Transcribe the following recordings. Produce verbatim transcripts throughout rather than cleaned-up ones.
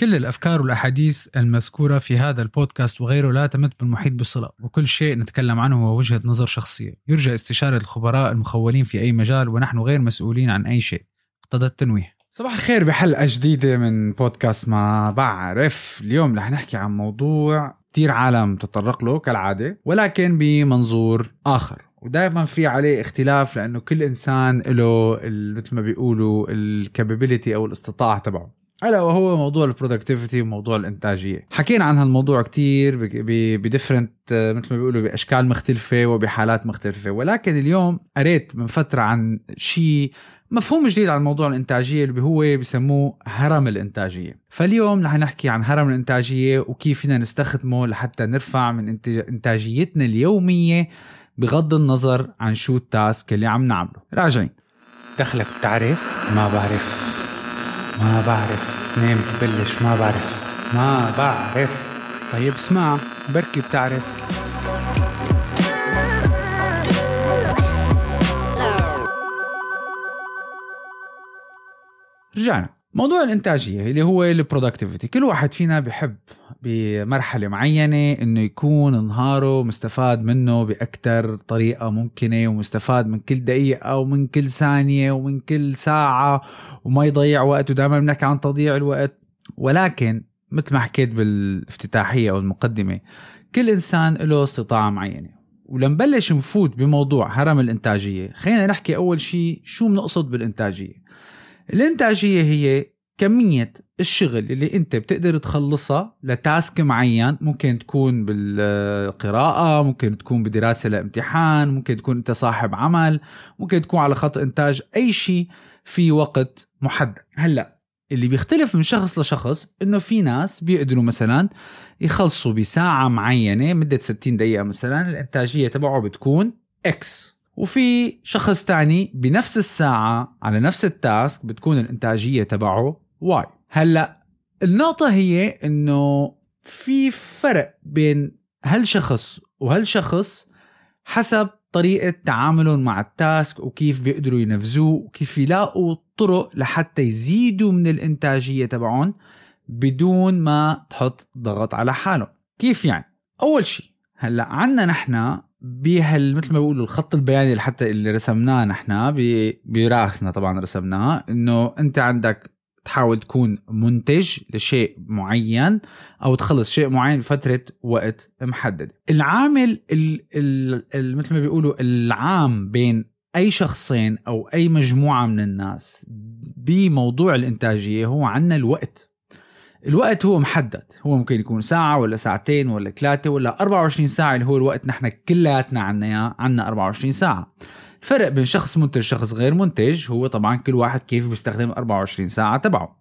كل الأفكار والأحاديث المذكورة في هذا البودكاست وغيره لا تمت بالمحيط بصلة، وكل شيء نتكلم عنه هو وجهة نظر شخصية يرجى استشارة الخبراء المخولين في أي مجال، ونحن غير مسؤولين عن أي شيء. اقتضى التنويه. صباح الخير بحلقة جديدة من بودكاست ما بعرف. اليوم رح نحكي عن موضوع كتير عالم تطرق له كالعادة، ولكن بمنظور آخر، ودائما في عليه اختلاف، لأنه كل إنسان له مثل ما بيقولوا الكابابيليتي أو الاستطاعة تبعه، ألا وهو موضوع البرودكتيفيتي وموضوع الإنتاجية. حكينا عن هالموضوع كتير بديفرنت مثل ما بيقولوا بأشكال مختلفة وبحالات مختلفة، ولكن اليوم قريت من فترة عن شيء مفهوم جديد عن موضوع الإنتاجية اللي هو بيسموه هرم الإنتاجية. فاليوم رح نحكي عن هرم الإنتاجية وكيف فينا نستخدمه لحتى نرفع من إنتاجيتنا اليومية بغض النظر عن شو التاسك اللي عم نعمله. راجعين. دخلك بتعرف ما بعرف، ما بعرف نام تبلش، ما بعرف ما بعرف. طيب اسمع، بركي بتعرف. رجعنا موضوع الإنتاجية اللي هو البرودكتيفيتي. كل واحد فينا بحب بمرحلة معينة إنه يكون نهاره مستفاد منه بأكتر طريقة ممكنة، ومستفاد من كل دقيقة ومن كل ثانية ومن كل ساعة، وما يضيع وقت، ودائما بنحكي عن تضييع الوقت. ولكن مثل ما حكيت بالافتتاحية أو المقدمة، كل إنسان له استطاعة معينة. ولنبلش نفوت بموضوع هرم الإنتاجية، خلينا نحكي أول شيء شو بنقصد بالإنتاجية. الإنتاجية هي كمية الشغل اللي أنت بتقدر تخلصها لتاسك معين، ممكن تكون بالقراءة، ممكن تكون بدراسة لامتحان، ممكن تكون أنت صاحب عمل، ممكن تكون على خط إنتاج أي شيء في وقت محدد. هلأ اللي بيختلف من شخص لشخص إنه في ناس بيقدروا مثلا يخلصوا بساعة معينة مدة ستين دقيقة مثلا، الإنتاجية تبعه بتكون إكس، وفي شخص تاني بنفس الساعة على نفس التاسك بتكون الإنتاجية تبعه واي. هلأ النقطة هي إنه في فرق بين هالشخص وهالشخص حسب طريقة تعاملهم مع التاسك، وكيف بيقدروا ينفذوه، وكيف يلاقوا طرق لحتى يزيدوا من الإنتاجية تبعهم بدون ما تحط ضغط على حالهم. كيف يعني؟ أول شيء هلأ عنا نحن بهال مثل ما بيقولوا الخط البياني اللي حتى اللي رسمناه نحن براسنا، طبعا رسمناه انه انت عندك تحاول تكون منتج لشيء معين او تخلص شيء معين بفتره وقت محدده. العامل ال ال مثل ما بيقولوا العام بين اي شخصين او اي مجموعه من الناس بموضوع الانتاجيه هو عندنا الوقت. الوقت هو محدد، هو ممكن يكون ساعة ولا ساعتين ولا ثلاثة ولا أربعة وعشرين ساعة، اللي هو الوقت نحن كلاتنا عنا عنا أربعة وعشرين ساعة. الفرق بين شخص منتج شخص غير منتج هو طبعا كل واحد كيف بيستخدم أربعة وعشرين ساعة تبعه.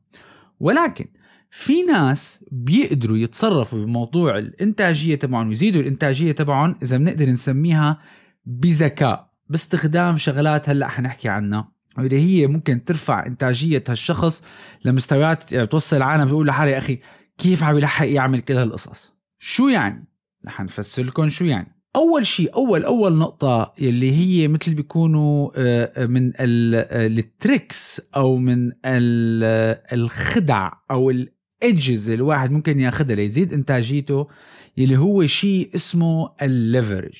ولكن في ناس بيقدروا يتصرفوا بموضوع الإنتاجية تبعهم ويزيدوا الإنتاجية تبعهم، إذا بنقدر نسميها بذكاء، باستخدام شغلات هلأ حنحكي عنها، واللي هي ممكن ترفع إنتاجية هالشخص لمستويات يعني توصل العالم بيقول لحاله يا أخي كيف عم يلحق يعمل كده هالقصص. شو يعني؟ رح نفسر لكم شو يعني. أول شيء، أول أول نقطة اللي هي مثل بيكونوا من التريكس أو من الخدع أو الإجز الواحد ممكن ياخدها ليزيد إنتاجيته، اللي هو شيء اسمه الليفرج.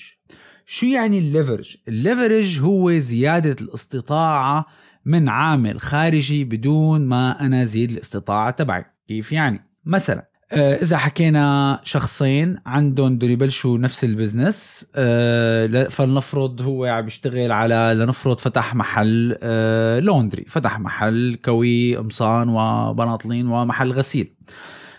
شو يعني الليفرج؟ الليفرج هو زيادة الاستطاعة من عامل خارجي بدون ما أنا زيد الاستطاعة تبعي. كيف يعني؟ مثلا إذا حكينا شخصين عندهم دول يبلشوا نفس البزنس، فلنفرض هو عم يشتغل على لنفرض فتح محل لوندري، فتح محل كوي قمصان وبناطلين ومحل غسيل.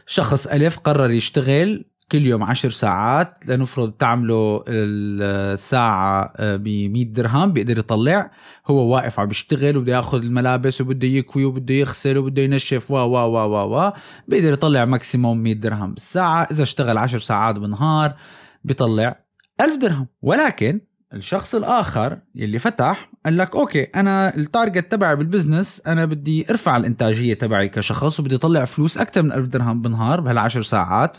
شخص ألف قرر يشتغل كل يوم عشر ساعات، لنفرض تعمله الساعة بمية درهم، بيقدر يطلع هو واقف عم يشتغل وبده ياخذ الملابس وبده يكوي وبده يغسل وبده ينشف و و و و بيقدر يطلع ماكسيموم مية درهم بالساعة. إذا اشتغل عشر ساعات بالنهار بيطلع ألف درهم. ولكن الشخص الآخر اللي فتح قال لك أوكي، أنا التارجت تبعي بالبزنس أنا بدي أرفع الإنتاجية تبعي كشخص، وبدي أطلع فلوس أكتر من ألف درهم بالنهار بهالعشر ساعات.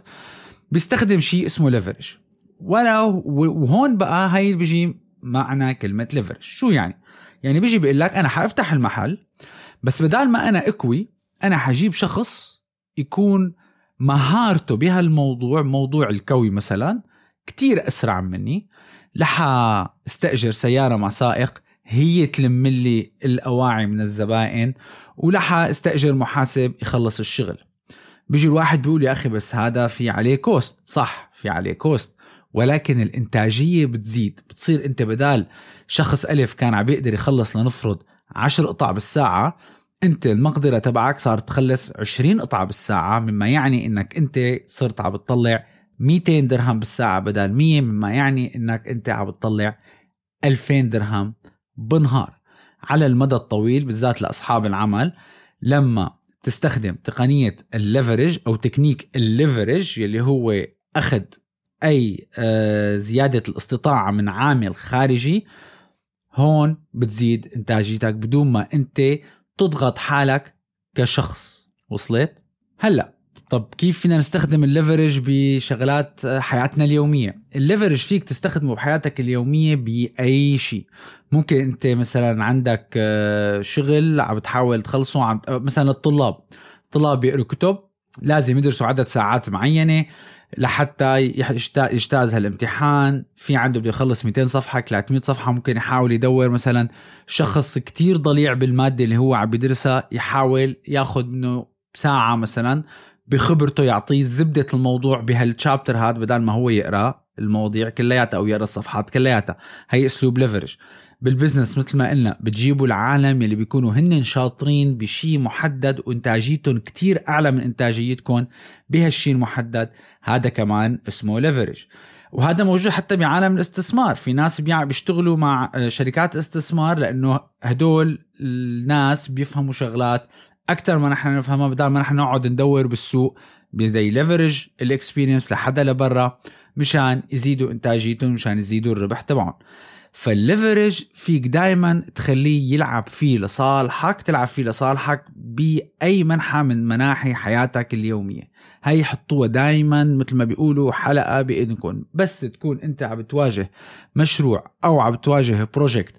بيستخدم شيء اسمه ليفرج. وهون بقى هاي بيجي معنى كلمة ليفرج. شو يعني؟ يعني بيجي بيقول لك أنا حافتح المحل، بس بدال ما أنا أكوي أنا حجيب شخص يكون مهارته بهالموضوع، موضوع الكوي مثلا، كتير أسرع مني، لح استأجر سيارة مع سائق هي تلم لي الأواعي من الزبائن، ولح استأجر محاسب يخلص الشغل. بيجي الواحد بيقول يا أخي بس هذا في عليه كوست. صح في عليه كوست، ولكن الإنتاجية بتزيد، بتصير أنت بدال شخص ألف كان عبيقدر يخلص لنفرض عشر قطع بالساعة، أنت المقدرة تبعك صارت تخلص عشرين قطعة بالساعة، مما يعني أنك أنت صرت عم بتطلع مئتين درهم بالساعة بدل مية، مما يعني أنك أنت عم بتطلع ألفين درهم بالنهار. على المدى الطويل بالذات لأصحاب العمل، لما تستخدم تقنية الليفرج أو تكنيك الليفرج اللي هو أخذ أي زيادة الاستطاعة من عامل خارجي، هون بتزيد إنتاجيتك بدون ما أنت تضغط حالك كشخص. وصلت؟ هلأ طب كيف فينا نستخدم الليفرج بشغلات حياتنا اليومية؟ الليفرج فيك تستخدمه بحياتك اليومية بأي شيء. ممكن أنت مثلا عندك شغل عم تحاول تخلصه، عم مثلا الطلاب الطلاب بيقروا كتب، لازم يدرسوا عدد ساعات معينة لحتى يجتاز هالامتحان. في عنده بده يخلص مئتين صفحة ثلاثمئة صفحة، ممكن يحاول يدور مثلا شخص كتير ضليع بالمادة اللي هو عم يدرسها، يحاول ياخد منه ساعة مثلا بخبرته يعطيه زبدة الموضوع بهالشابتر هاد، بدل ما هو يقرأ المواضيع كلياتها أو يقرأ الصفحات كلياتها. هي أسلوب ليفرج. بالبزنس مثل ما قلنا بتجيبوا العالم اللي بيكونوا هن شاطرين بشي محدد وإنتاجيتهم كتير أعلى من إنتاجيتكم بهالشي المحدد، هذا كمان اسمه ليفرج. وهذا موجود حتى بعالم الاستثمار، في ناس بيشتغلوا مع شركات استثمار لأنه هدول الناس بيفهموا شغلات أكتر ما نحن نفهمها، بدل ما نحن نقعد ندور بالسوق بدي ليفرج الإكسبيرينس لحدا لبرا مشان يزيدوا إنتاجيتهم، مشان يزيدوا الربح تبعهم. فالليفرج فيك دايما تخليه يلعب فيه لصالحك، تلعب فيه لصالحك بأي منحة من مناحي حياتك اليومية. هاي حطوها دايما مثل ما بيقولوا حلقة بإذنكم. بس تكون أنت عم بتواجه مشروع أو عم بتواجه بروجكت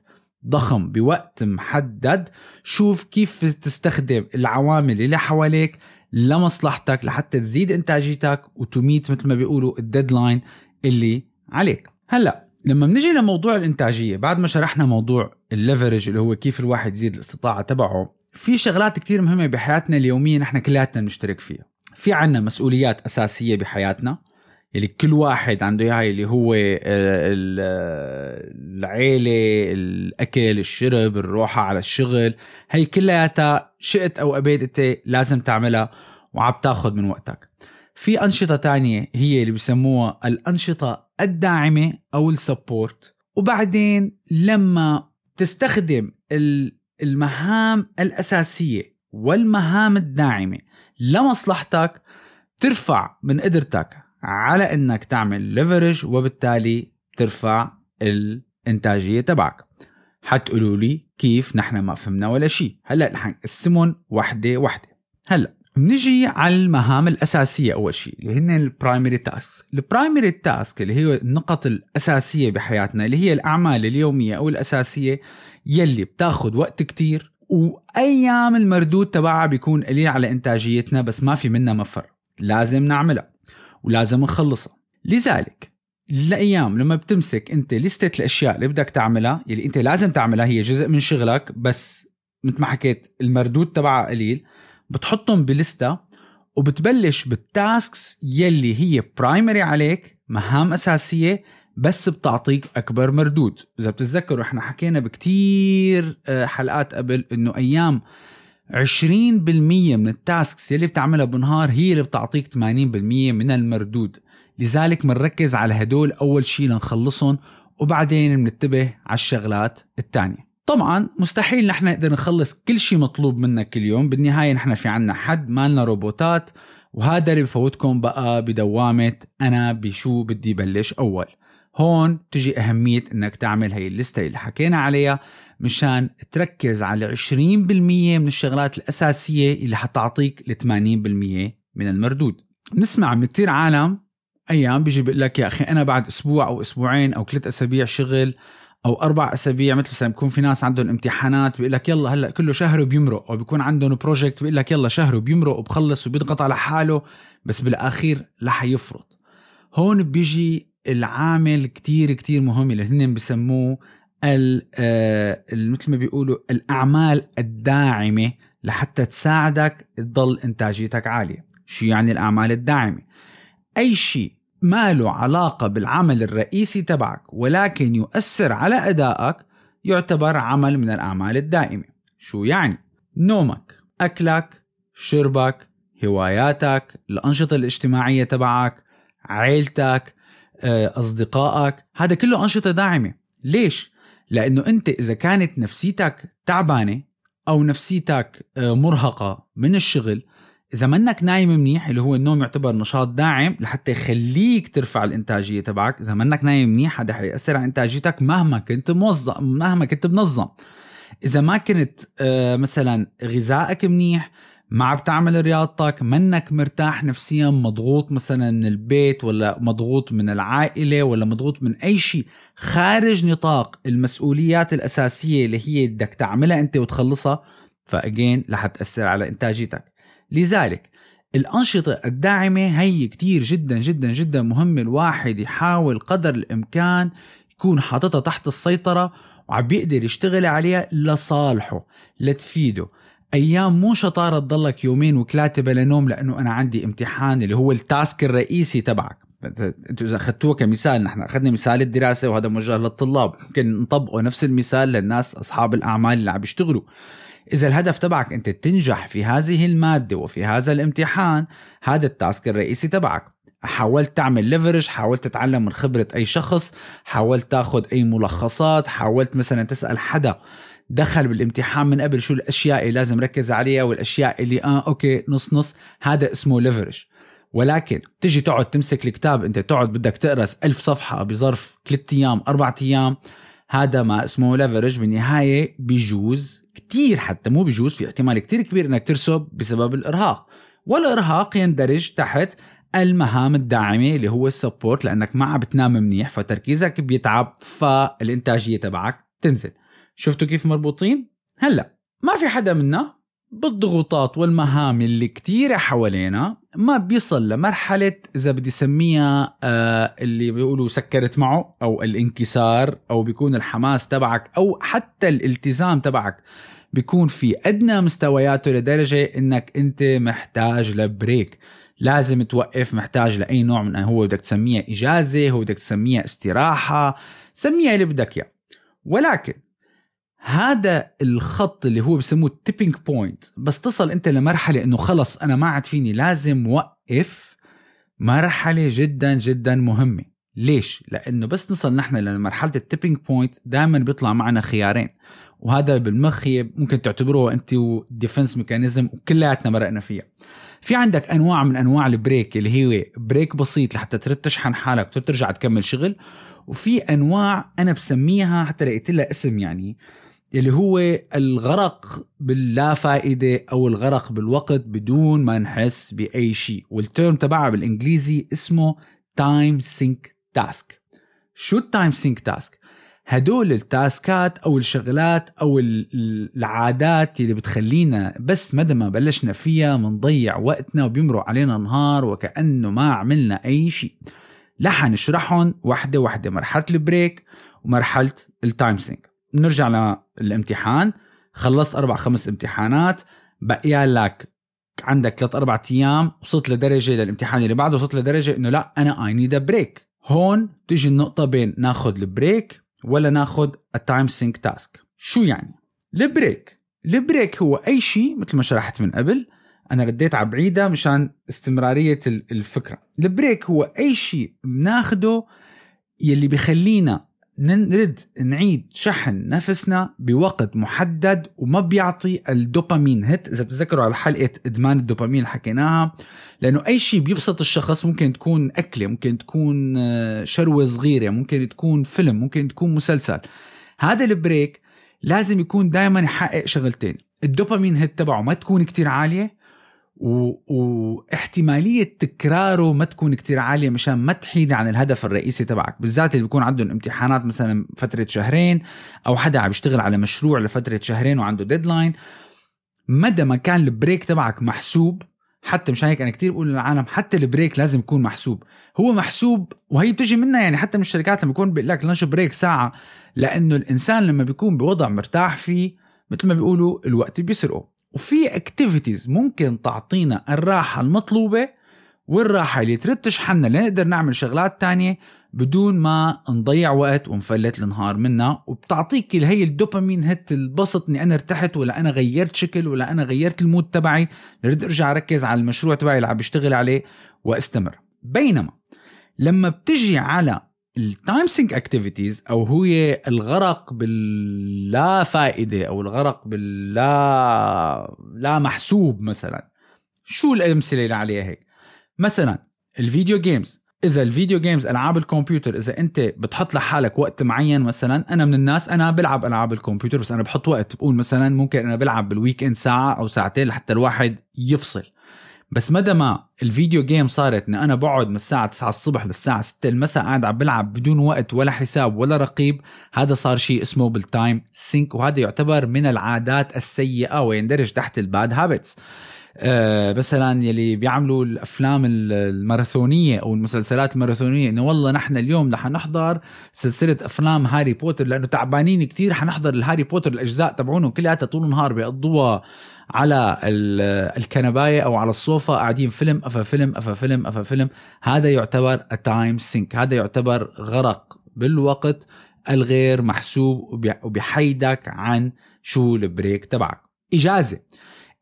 ضخم بوقت محدد، شوف كيف تستخدم العوامل اللي حواليك لمصلحتك لحتى تزيد إنتاجيتك وتميت مثل ما بيقولوا الديدلاين اللي عليك. هلأ لما بنجي لموضوع الإنتاجية، بعد ما شرحنا موضوع الليفرج اللي هو كيف الواحد يزيد الاستطاعة تبعه، في شغلات كتير مهمة بحياتنا اليومية نحن كلاتنا بنشترك فيها. في عنا مسؤوليات أساسية بحياتنا اللي كل واحد عنده إياها، اللي هو العيلة، الأكل، الشرب، الروحة على الشغل. هي كلها شئت أو أبيت لازم تعملها وعبتاخد من وقتك. في أنشطة تانية هي اللي بيسموها الأنشطة الداعمة أو السبورت. وبعدين لما تستخدم المهام الأساسية والمهام الداعمة لمصلحتك، ترفع من قدرتك على أنك تعمل ليفرج، وبالتالي ترفع الإنتاجية تبعك. حتقولوا لي كيف نحن ما فهمنا ولا شيء. هلأ نحن نقسمهم واحدة واحدة. هلأ بنجي على المهام الأساسية أول شيء اللي هن البرايمري تاسك. البرايمري تاسك اللي هي النقط الأساسية بحياتنا، اللي هي الأعمال اليومية أو الأساسية يلي بتاخد وقت كتير وأيام المردود تبعها بيكون قليل على إنتاجيتنا، بس ما في منها مفر، لازم نعملها ولازم نخلصها. لذلك الأيام لما بتمسك أنت لستة الأشياء اللي بدك تعملها، اللي أنت لازم تعملها، هي جزء من شغلك بس مثل ما حكيت المردود تبعها قليل، بتحطهم بلستة وبتبلش بالتاسكس يلي هي برايمري عليك، مهام أساسية بس بتعطيك أكبر مردود. إذا بتتذكروا إحنا حكينا بكتير حلقات قبل إنه أيام عشرين بالمية من التاسكس يلي بتعملها بنهار هي اللي بتعطيك ثمانين بالمية من المردود. لذلك منركز على هدول أول شي لنخلصهم، وبعدين منتبه على الشغلات التانية. طبعا مستحيل نحن نقدر نخلص كل شيء مطلوب منا كل يوم، بالنهاية نحن في عنا حد، ما لنا روبوتات، وهذا اللي بفوتكم بقى بدوامة أنا بشو بدي بلش أول. هون تجي أهمية أنك تعمل هاي الليستة اللي حكينا عليها مشان تركز على عشرين بالمية من الشغلات الأساسية اللي حتعطيك ل ثمانين بالمية من المردود. نسمع من كتير عالم أيام بيجي بيقول لك يا أخي أنا بعد أسبوع أو أسبوعين أو ثلاث أسابيع شغل أو أربع أسابيع. مثل مثلا بيكون في ناس عندهم امتحانات بيقول لك يلا هلا كله شهر وبيمرق، أو بيكون عندهم بروجكت بيقول لك يلا شهر وبيمرق وبخلص وبيضغط على حاله، بس بالأخير لح يفرط. هون بيجي العامل كتير كتير مهم اللي هن بيسموه مثل ما بيقولوا الأعمال الداعمة لحتى تساعدك تضل إنتاجيتك عالية. شو يعني الأعمال الداعمة؟ أي شيء ما له علاقة بالعمل الرئيسي تبعك ولكن يؤثر على أدائك يعتبر عمل من الأعمال الدائمة. شو يعني؟ نومك، أكلك، شربك، هواياتك، الأنشطة الاجتماعية تبعك، عائلتك، أصدقائك، هذا كله أنشطة داعمة. ليش؟ لأنه أنت إذا كانت نفسيتك تعبانة أو نفسيتك مرهقة من الشغل، إذا منك نايم منيح اللي هو النوم يعتبر نشاط داعم لحتى يخليك ترفع الإنتاجية تبعك. إذا منك نايم منيح هذا حيأثر على إنتاجيتك مهما كنت موظف مهما كنت منظم. إذا ما كنت مثلا غذائك منيح، ما عم تعمل رياضتك، منك مرتاح نفسيا، مضغوط مثلا من البيت ولا مضغوط من العائلة ولا مضغوط من أي شيء خارج نطاق المسؤوليات الأساسية اللي هي بدك تعملها أنت وتخلصها، فأجين رح تأثر على إنتاجيتك. لذلك الأنشطة الداعمة هي كتير جدا جدا جدا مهم الواحد يحاول قدر الإمكان يكون حاططها تحت السيطرة وعم بيقدر يشتغل عليها لصالحه لتفيده. أيام مو شطارة تضلك يومين وثلاثة بلا نوم لأنه أنا عندي امتحان اللي هو التاسك الرئيسي تبعك. أنتوا إذا أخذتوه كمثال، نحن أخذنا مثال الدراسة وهذا موجه للطلاب، ممكن نطبقه نفس المثال للناس أصحاب الأعمال اللي عم بيشتغلوا. إذا الهدف تبعك أنت تنجح في هذه المادة وفي هذا الامتحان، هذا التاسك الرئيسي تبعك. حاولت تعمل ليفرج، حاولت تتعلم من خبرة أي شخص، حاولت تأخذ أي ملخصات، حاولت مثلا تسأل حدا دخل بالامتحان من قبل شو الأشياء اللي لازم ركز عليها والأشياء اللي آه أوكي نص نص، هذا اسمه ليفرج. ولكن تجي تقعد تمسك الكتاب، أنت تقعد بدك تقرأ ألف صفحة بظرف ثلاثة أيام أربعة أيام، هذا ما اسمه ليفرج. بالنهاية بيجوز كتير، حتى مو بيجوز، في احتمال كتير كبير انك ترسب بسبب الارهاق، والارهاق يندرج تحت المهام الداعمة اللي هو السبورت، لانك ما عم بتنام منيح فتركيزك بيتعب فالانتاجية تبعك تنزل. شفتوا كيف مربوطين؟ هلا ما في حدا منا بالضغوطات والمهام اللي كتيرة حوالينا ما بيصل لمرحلة إذا بدي سميها آه اللي بيقولوا سكرت معه أو الانكسار، أو بيكون الحماس تبعك أو حتى الالتزام تبعك بيكون في أدنى مستوياته لدرجة إنك أنت محتاج لبريك، لازم توقف، محتاج لأي نوع من، هو بدك تسميها إجازة، هو بدك تسميها استراحة، سميها اللي بدك إياه. ولكن هذا الخط اللي هو بسموه tipping point، بس تصل انت لمرحلة انه خلص انا ما عاد فيني لازم وقف، مرحلة جدا جدا مهمة. ليش؟ لانه بس نصل نحن لمرحلة tipping point دائما بيطلع معنا خيارين، وهذا بالمخية ممكن تعتبروه انت وديفنس ميكانيزم وكلاتنا مرقنا فيها. في عندك انواع من انواع البريك اللي هو بريك بسيط لحتى ترتشحن حالك وترجع تكمل شغل، وفي انواع انا بسميها حتى لقيت لها اسم يعني اللي هو الغرق باللافائدة أو الغرق بالوقت بدون ما نحس بأي شيء، والترم تبعه بالإنجليزي اسمه time sink task. شو التايم سينك تاسك؟ هدول التاسكات أو الشغلات أو العادات اللي بتخلينا بس مدى ما بلشنا فيها منضيع وقتنا وبيمروا علينا نهار وكأنه ما عملنا أي شيء. لح نشرحهم واحدة واحدة، مرحلة البريك ومرحلة التايم سينك. نرجع للامتحان، خلصت أربع خمس امتحانات، بقي لك عندك ثلاث أربع أيام، وصلت لدرجة للامتحان اللي بعده، وصلت لدرجة إنه لا أنا I need a break. هون تيجي النقطة بين ناخد البريك ولا ناخد a time sync task. شو يعني البريك؟ البريك هو أي شيء مثل ما شرحت من قبل، أنا رديت على بعيدة مشان استمرارية الفكرة. البريك هو أي شيء بناخده يلي بيخلينا نرد نعيد شحن نفسنا بوقت محدد وما بيعطي الدوبامين هيت. إذا بتذكروا على حلقة إدمان الدوبامين حكيناها، لأنه أي شيء بيبسط الشخص، ممكن تكون أكلة، ممكن تكون شروة صغيرة، ممكن تكون فيلم، ممكن تكون مسلسل، هذا البريك لازم يكون دائما يحقق شغلتين، الدوبامين هيت تبعه ما تكون كتير عالية واحتمالية تكراره ما تكون كتير عالية مشان ما تحيد عن الهدف الرئيسي تبعك، بالذات اللي بيكون عندهم امتحانات مثلا فترة شهرين، أو حدا عم يشتغل على مشروع لفترة شهرين وعنده ديدلاين. مدى ما كان البريك تبعك محسوب، حتى مشان هيك أنا كتير بقول للعالم حتى البريك لازم يكون محسوب. هو محسوب وهي بتجي منها، يعني حتى من الشركات لما يكون بيقول لك لانش بريك ساعة، لأنه الإنسان لما بيكون بوضع مرتاح فيه مثل ما بيقولوا الوقت بيسرقه. وفي اكتيفيتيز ممكن تعطينا الراحة المطلوبة والراحة اللي ترتش حنا لنقدر نعمل شغلات تانية بدون ما نضيع وقت ونفلت النهار منها، وبتعطيك هي الدوبامين هت البسط اني انا ارتحت، ولا انا غيرت شكل، ولا انا غيرت المود تبعي، نريد ارجع اركز على المشروع تبعي اللي عم بشتغل عليه واستمر. بينما لما بتجي على التايم سينك اكتيفيتيز، او هو الغرق باللا فائده او الغرق باللا لا محسوب، مثلا شو الامثله اللي عليها هيك؟ مثلا الفيديو جيمز، اذا الفيديو جيمز العاب الكمبيوتر، اذا انت بتحط لحالك وقت معين، مثلا انا من الناس انا بلعب العاب الكمبيوتر بس انا بحط وقت، بقول مثلا ممكن انا بلعب بالويكند ساعه او ساعتين لحتى الواحد يفصل. بس مدى ما الفيديو جيم صارت ان انا بقعد من الساعه تسعة الصبح للساعه ستة المساء قاعد عم بلعب بدون وقت ولا حساب ولا رقيب، هذا صار شيء اسمه بالتايم سينك، وهذا يعتبر من العادات السيئه ويندرج تحت الباد هابتس. أه مثلا يلي بيعملوا الافلام الماراثونيه او المسلسلات الماراثونيه، انه والله نحن اليوم رح نحضر سلسله افلام هاري بوتر لانه تعبانين كتير، حنحضر الهاري بوتر الاجزاء تبعونه كلها، طول النهار بيقضوها على الكنبايه او على الصوفه قاعدين فيلم أفا فيلم أفا فيلم أفا فيلم. هذا يعتبر تايم سينك، هذا يعتبر غرق بالوقت الغير محسوب وبيحيدك عن شو البريك تبعك. اجازه،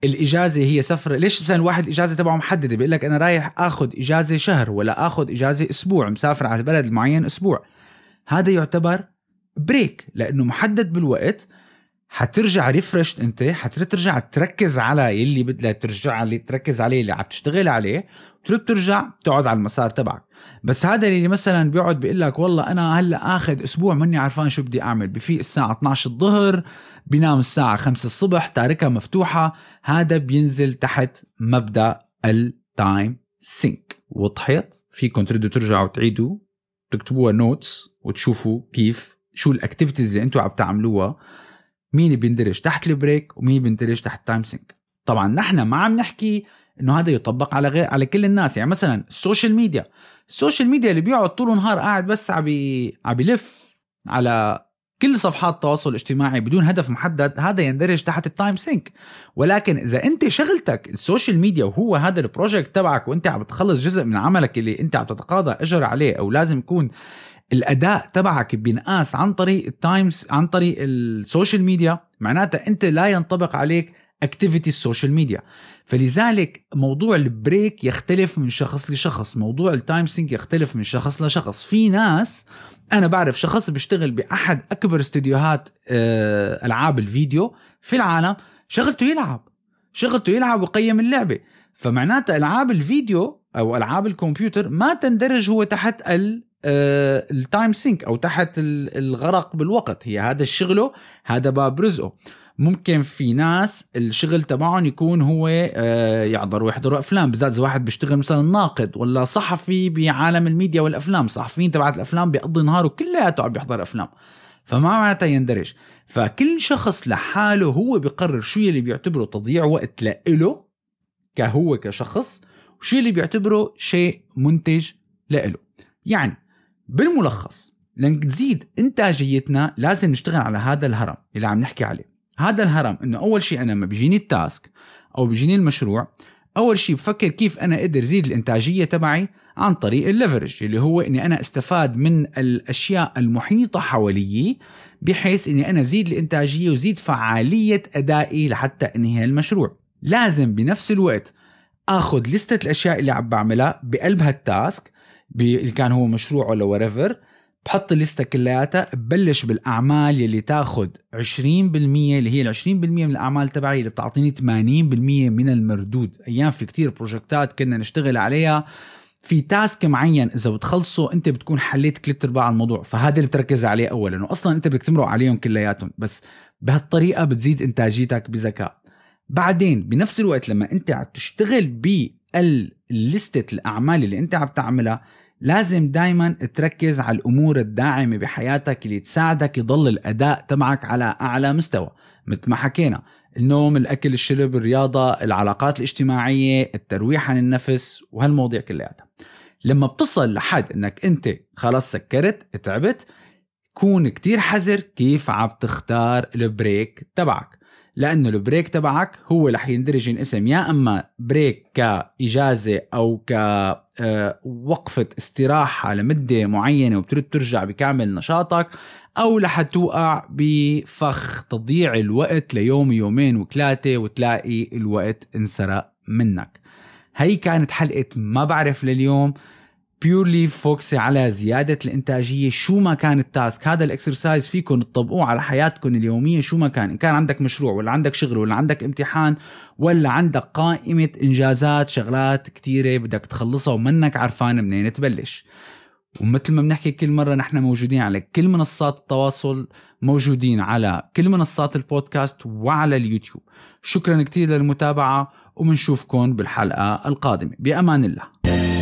الإجازة هي سفر. ليش مثلا واحد إجازة تبعه محددة، بيقول لك أنا رايح أخذ إجازة شهر ولا أخذ إجازة أسبوع، مسافر على البلد المعين أسبوع، هذا يعتبر بريك لأنه محدد بالوقت. حترجع ريفرشت، أنت حترجع تركز على يلي بدك ترجع اللي تركز عليه اللي عم تشتغل عليه، وترد ترجع تقعد على المسار تبعك. بس هذا اللي مثلا بيقعد بيقول لك والله أنا هلا أخذ أسبوع مني عارفان شو بدي أعمل، بفيق الساعة اثنا عشر الظهر بينام الساعة خمسة الصبح، تاركها مفتوحة، هذا بينزل تحت مبدأ التايم سينك. وضحت؟ فيكم تردوا ترجعوا تعيدوا تكتبوها نوتس وتشوفوا كيف شو الاكتيفيتيز اللي انتوا عم تعملوها، مين بيندرج تحت البريك ومين بيندرج تحت التايم سينك. طبعا نحن ما عم نحكي انه هذا يطبق على غير على كل الناس، يعني مثلا السوشيال ميديا، السوشيال ميديا اللي بيقعد طول النهار قاعد بس عم بيلف على كل صفحات التواصل الاجتماعي بدون هدف محدد، هذا يندرج تحت التايم سينك. ولكن إذا أنت شغلتك السوشيال ميديا وهو هذا البروجكت تبعك، وأنت عم تخلص جزء من عملك اللي أنت عم تتقاضى أجر عليه، أو لازم يكون الأداء تبعك بينقاس عن طريق التايمز عن طريق السوشيال ميديا، معناتها أنت لا ينطبق عليك اكتيفيتي السوشيال ميديا. فلذلك موضوع البريك يختلف من شخص لشخص، موضوع التايم سينك يختلف من شخص لشخص. في ناس، أنا بعرف شخص بيشتغل بأحد أكبر استوديوهات ألعاب الفيديو في العالم، شغلته يلعب شغلته يلعب وقيم اللعبة، فمعناتها ألعاب الفيديو أو ألعاب الكمبيوتر ما تندرج هو تحت التايم سينك أو تحت الغرق بالوقت، هي هذا شغله، هذا باب رزقه. ممكن في ناس الشغل تبعهم يكون هو يعذر ويحضر أفلام، بالذات إذا واحد بيشتغل مثلا ناقد ولا صحفي بعالم الميديا والأفلام، صحفيين تبعت الأفلام بيقضي نهاره كلياته عم بيحضر أفلام، فما معناتها يندرج. فكل شخص لحاله هو بيقرر شو اللي بيعتبره تضييع وقت لإله كهو كشخص، وشو اللي بيعتبره شيء منتج لإله. يعني بالملخص لنزيد إنتاجيتنا لازم نشتغل على هذا الهرم اللي عم نحكي عليه. هذا الهرم انه اول شيء انا لما بيجيني التاسك او بيجيني المشروع، اول شيء بفكر كيف انا اقدر زيد الانتاجيه تبعي عن طريق الليفرج، اللي هو اني انا استفاد من الاشياء المحيطه حواليي بحيث اني انا زيد الانتاجيه وزيد فعاليه ادائي لحتى انهي المشروع. لازم بنفس الوقت اخذ لسته الاشياء اللي عم بعملها بقلب هالتاسك اللي كان هو مشروع ولا وريفر، بحط الليستة كلياتها، ببلش بالأعمال يلي تاخد عشرين بالمية، اللي هي العشرين بالمية من الأعمال تبعي اللي بتعطيني ثمانين بالمية من المردود. أيام في كتير بروجكتات كنا نشتغل عليها، في تاسك معين إذا بتخلصه أنت بتكون حليت كل تربع الموضوع، فهذا اللي بتركز عليه أولا، وأصلا أنت بدك تمرق عليهم كلياتهم، بس بهالطريقة بتزيد إنتاجيتك بذكاء. بعدين بنفس الوقت لما انت عم تشتغل بالليستة الأعمال اللي انت عم تعملها لازم دايما تركز على الأمور الداعمة بحياتك اللي تساعدك يضل الأداء تبعك على أعلى مستوى، مثل ما حكينا النوم، الأكل، الشرب، الرياضة، العلاقات الاجتماعية، الترويح عن النفس، وهالمواضيع كلها. لما بتصل لحد انك انت خلاص سكرت تعبت، كون كتير حذر كيف عم تختار البريك تبعك، لأنه البريك تبعك هو رح يندرج انقسم يا أما بريك كإجازة أو كوقفة استراحة لمدة معينة وبترد ترجع بكامل نشاطك، أو رح توقع بفخ تضييع الوقت ليوم يومين وثلاثة وتلاقي الوقت انسرق منك. هي كانت حلقة ما بعرف لليوم، بيورلي فوكسي على زيادة الإنتاجية شو ما كان التاسك. هذا الإكسرسايز فيكم تطبقوه على حياتكم اليومية شو ما كان، إن كان عندك مشروع ولا عندك شغل ولا عندك امتحان ولا عندك قائمة إنجازات، شغلات كتيرة بدك تخلصها ومنك عرفان منين تبلش. ومثل ما بنحكي كل مرة، نحن موجودين على كل منصات التواصل، موجودين على كل منصات البودكاست وعلى اليوتيوب. شكرا كتير للمتابعة ومنشوفكم بالحلقة القادمة بأمان الله.